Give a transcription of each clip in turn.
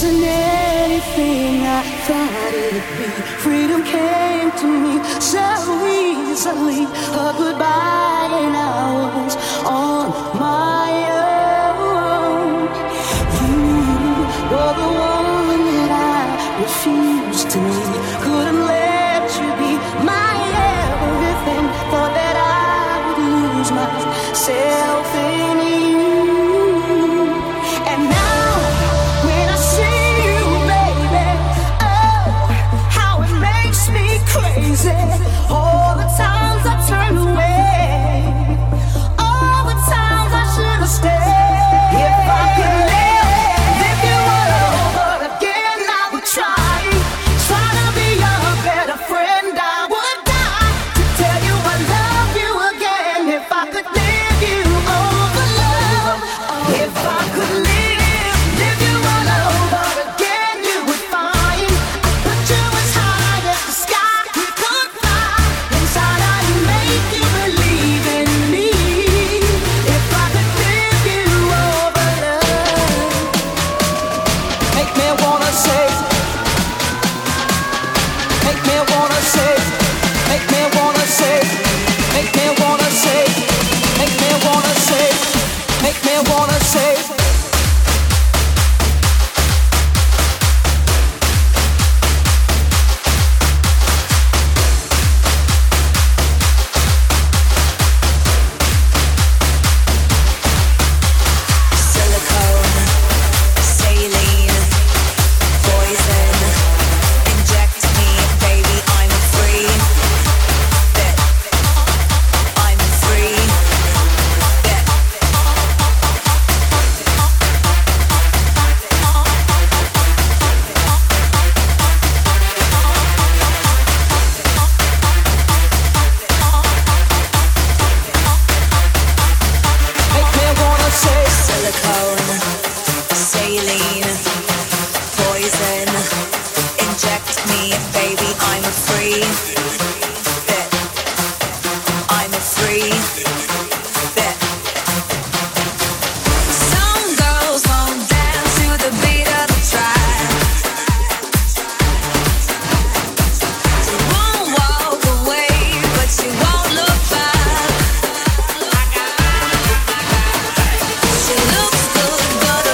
wasn't anything I thought it'd be. Freedom came to me so easily. A goodbye and I was on my own. You were the one that I refused to leave. Couldn't let you be my everything. Thought that I would lose myself in you. And now crazy, all the times I turned away, all the times I should have stayed. If I could live, if it were over again, I would try to be a better friend. I would die to tell you I love you again. If I could give you over love, if I could live. She looks good, but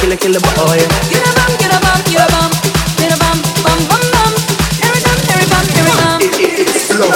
killer, killer boy. Get a bum, get a bum, get a bum, get a bum, bum, bum, bum. Every bum, every bum, every bum. It's low.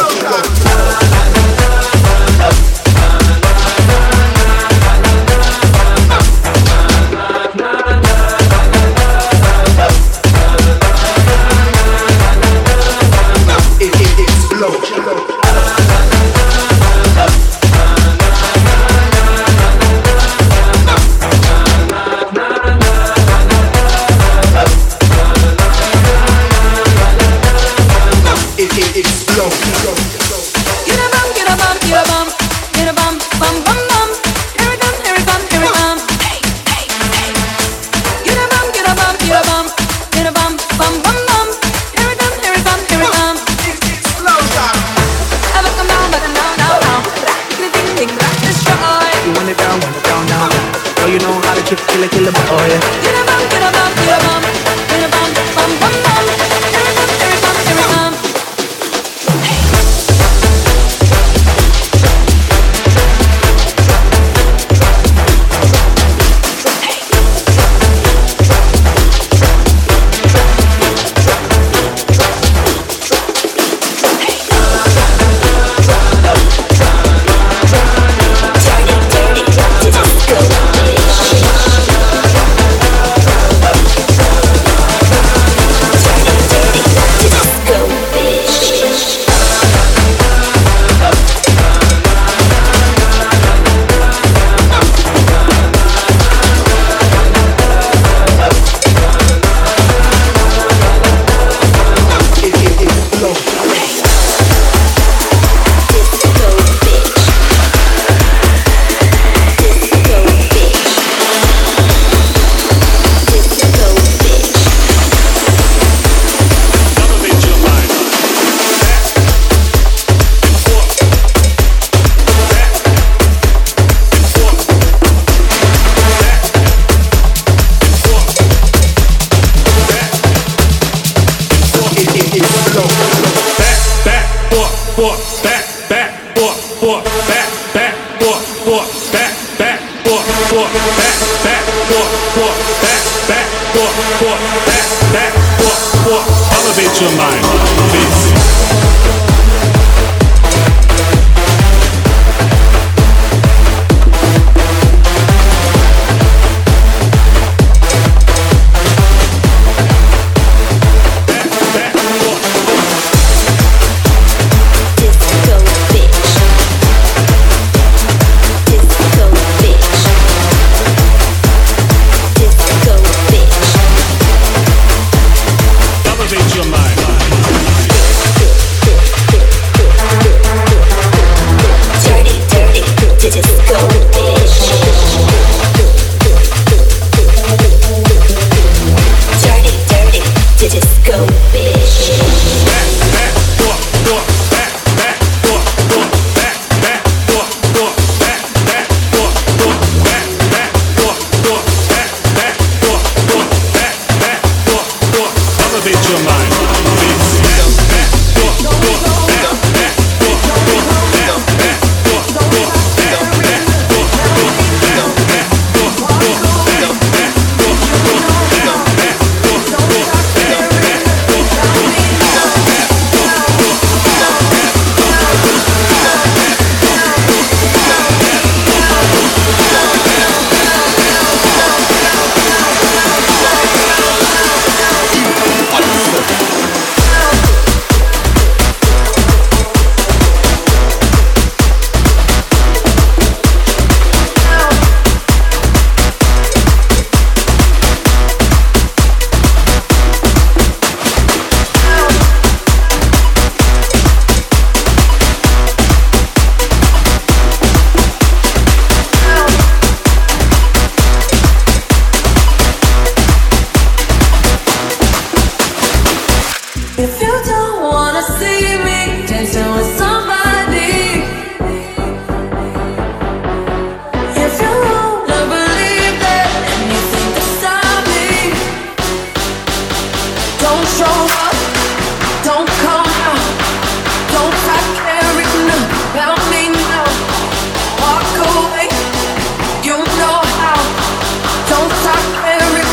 Talk every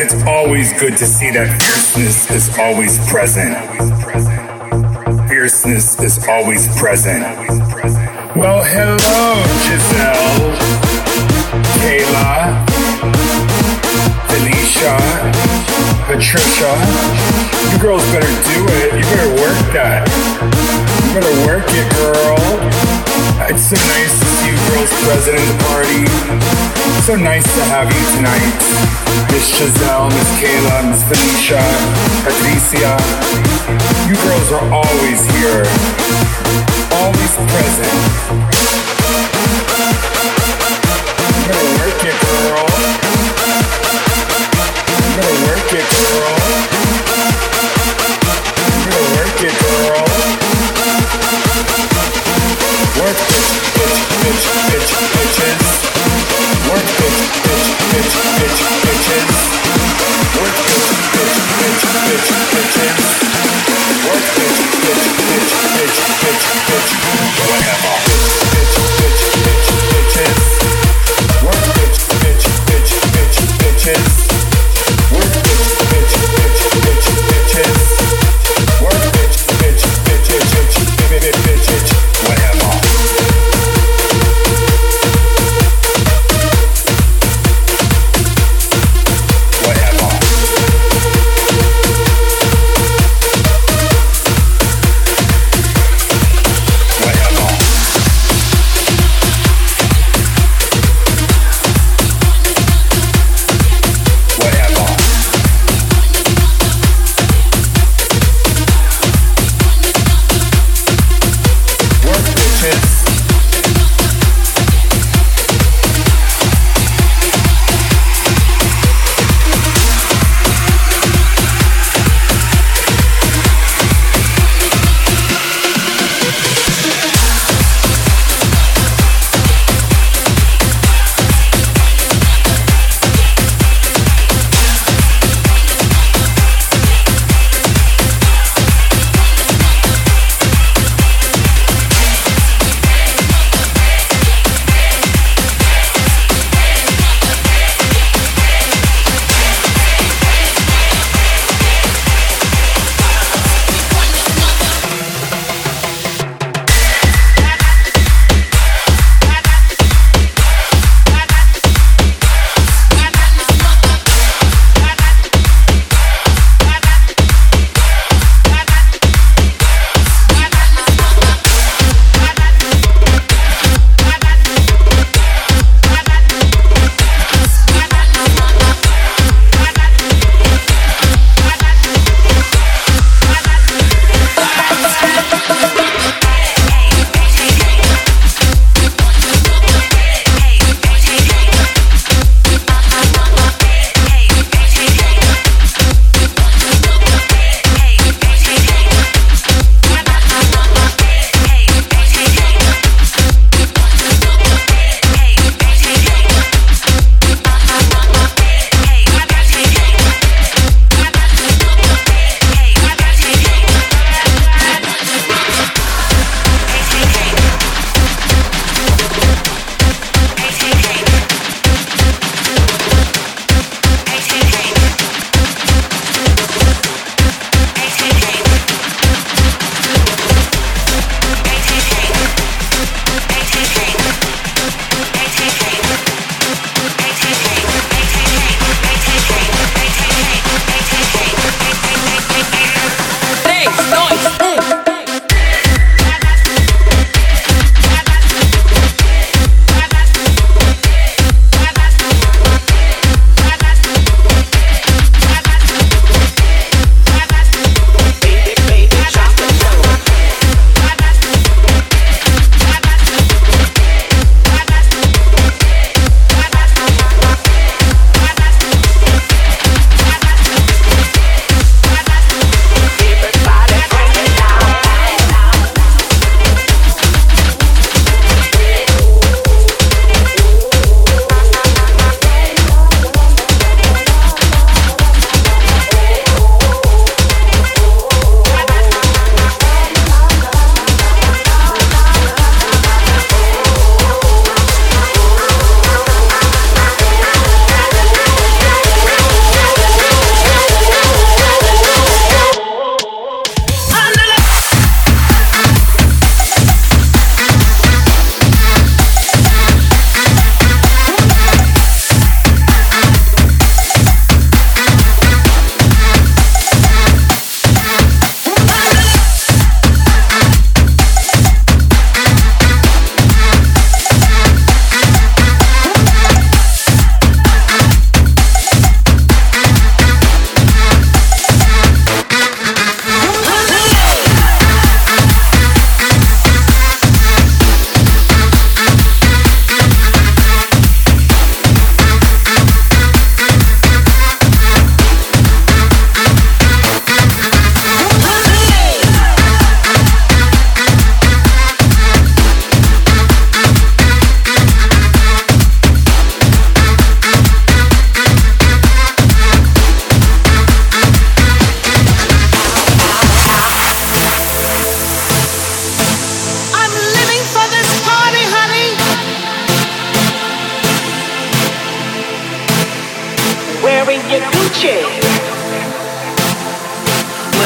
It's always good to see that fierceness is always present. Fierceness is always present. Well, hello, Giselle, Kayla, Felicia, Patricia. You girls better do it. You better work that. You better work it, girl. It's so nice to see you girls present in the party. So nice to have you tonight. Miss Giselle, Miss Kayla, Miss Felicia, Patricia. You girls are always here. Always present. You better work it, girl. You better work it, girl. You better work it, girl. Work it, bitch, bitches. Work it, bitch, bitches. Work it, bitch, bitches. Work it, bitch. Whatever. Bitch, bitches. Work it, bitch, bitches. Work it, bitch.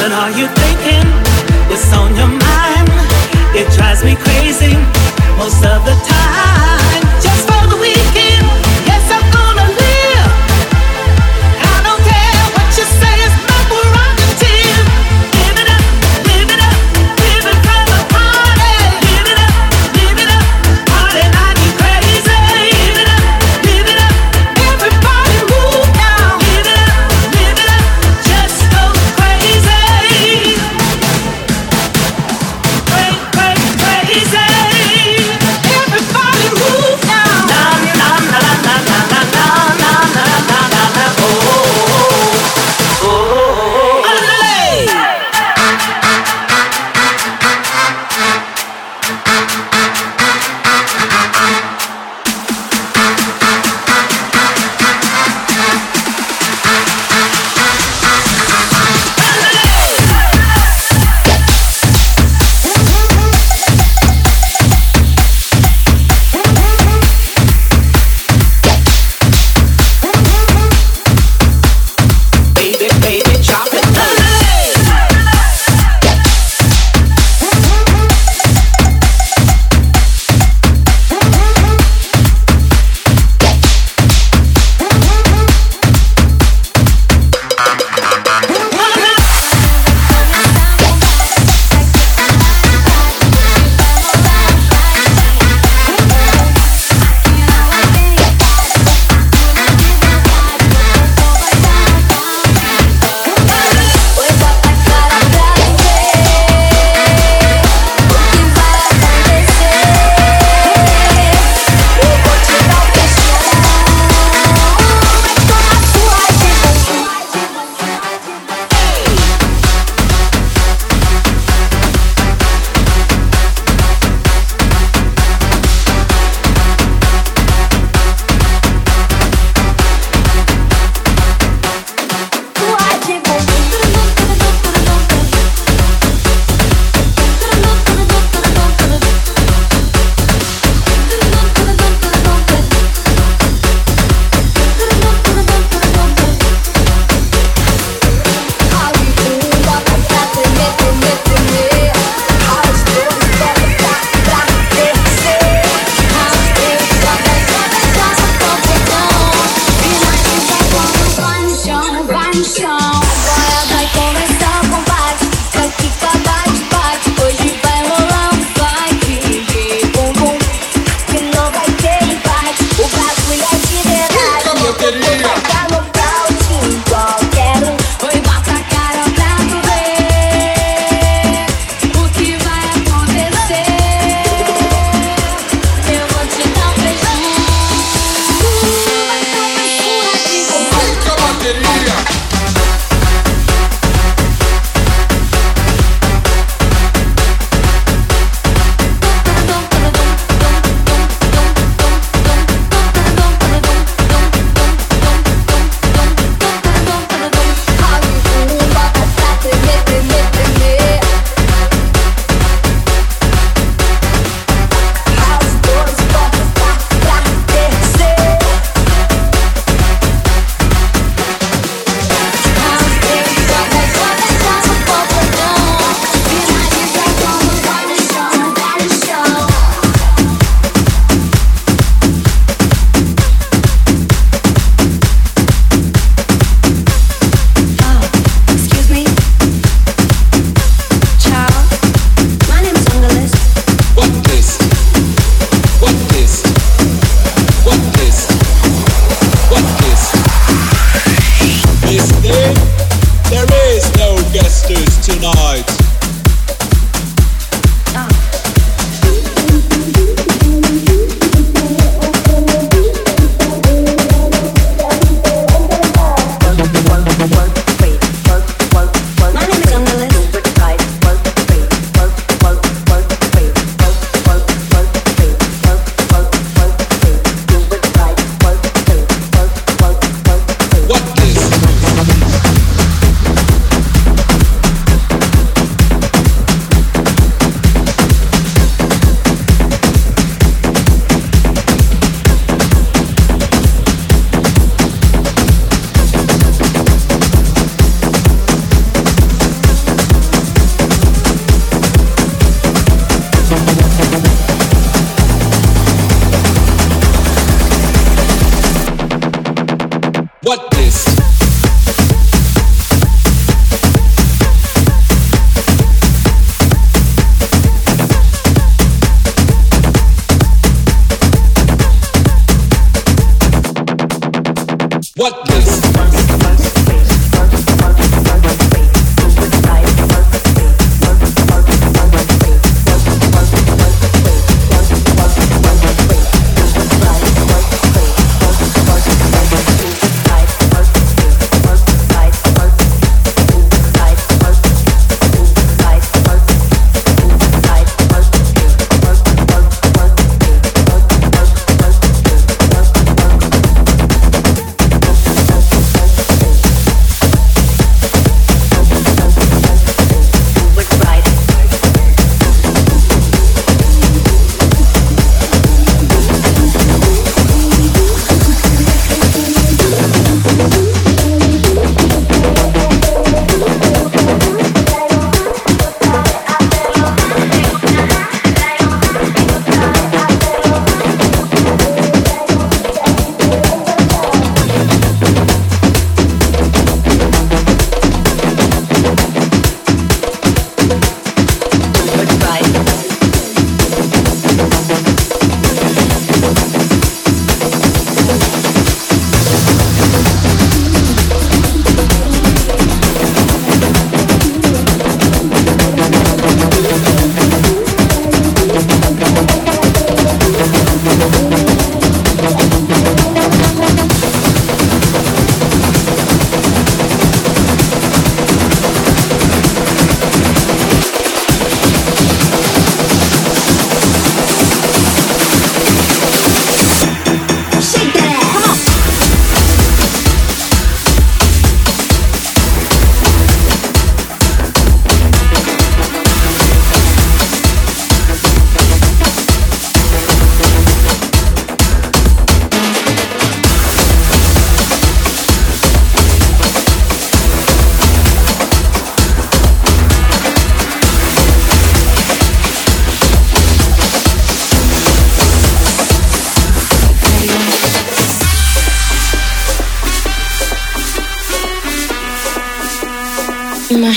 What are you thinking? What's on your mind? It drives me crazy most of the time. Just for the weekend, yes, I'm gonna live. I don't care what you say, it's my prerogative. Live it up, live it up, live it for the party. Live it up, party night and crazy. Live it up, everybody move now. Live it up, just go crazy. Crazy. Everybody move now. Na na na na na na na na na na na na. Oh oh oh oh. Allez. Baby, baby, drop it. Allez.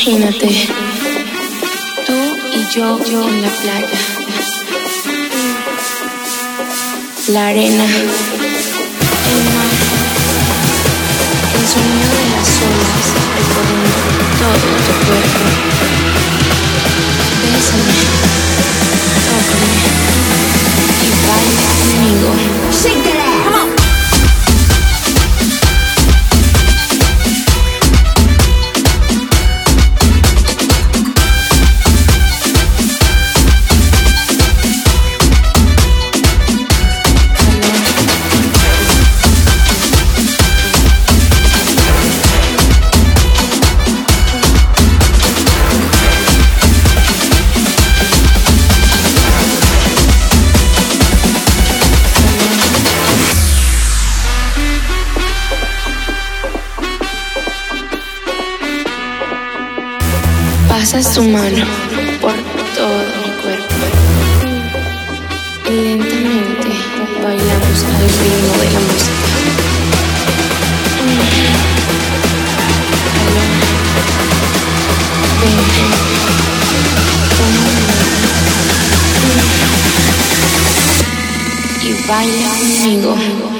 Imagínate, tú y yo en la playa, la arena, el mar, el sonido de las olas recorriendo todo tu cuerpo. Bésame, tócame y baila conmigo. Shake that ass. Come on. Pasas tu mano por todo mi cuerpo y lentamente bailamos al ritmo de la música. Vente, toma mi mano y baila conmigo.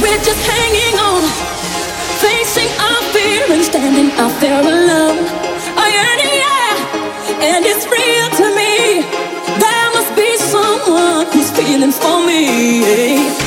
We're just hanging on, facing our fear and standing out there alone. Oh yeah, and it's real to me. There must be someone who's feeling for me.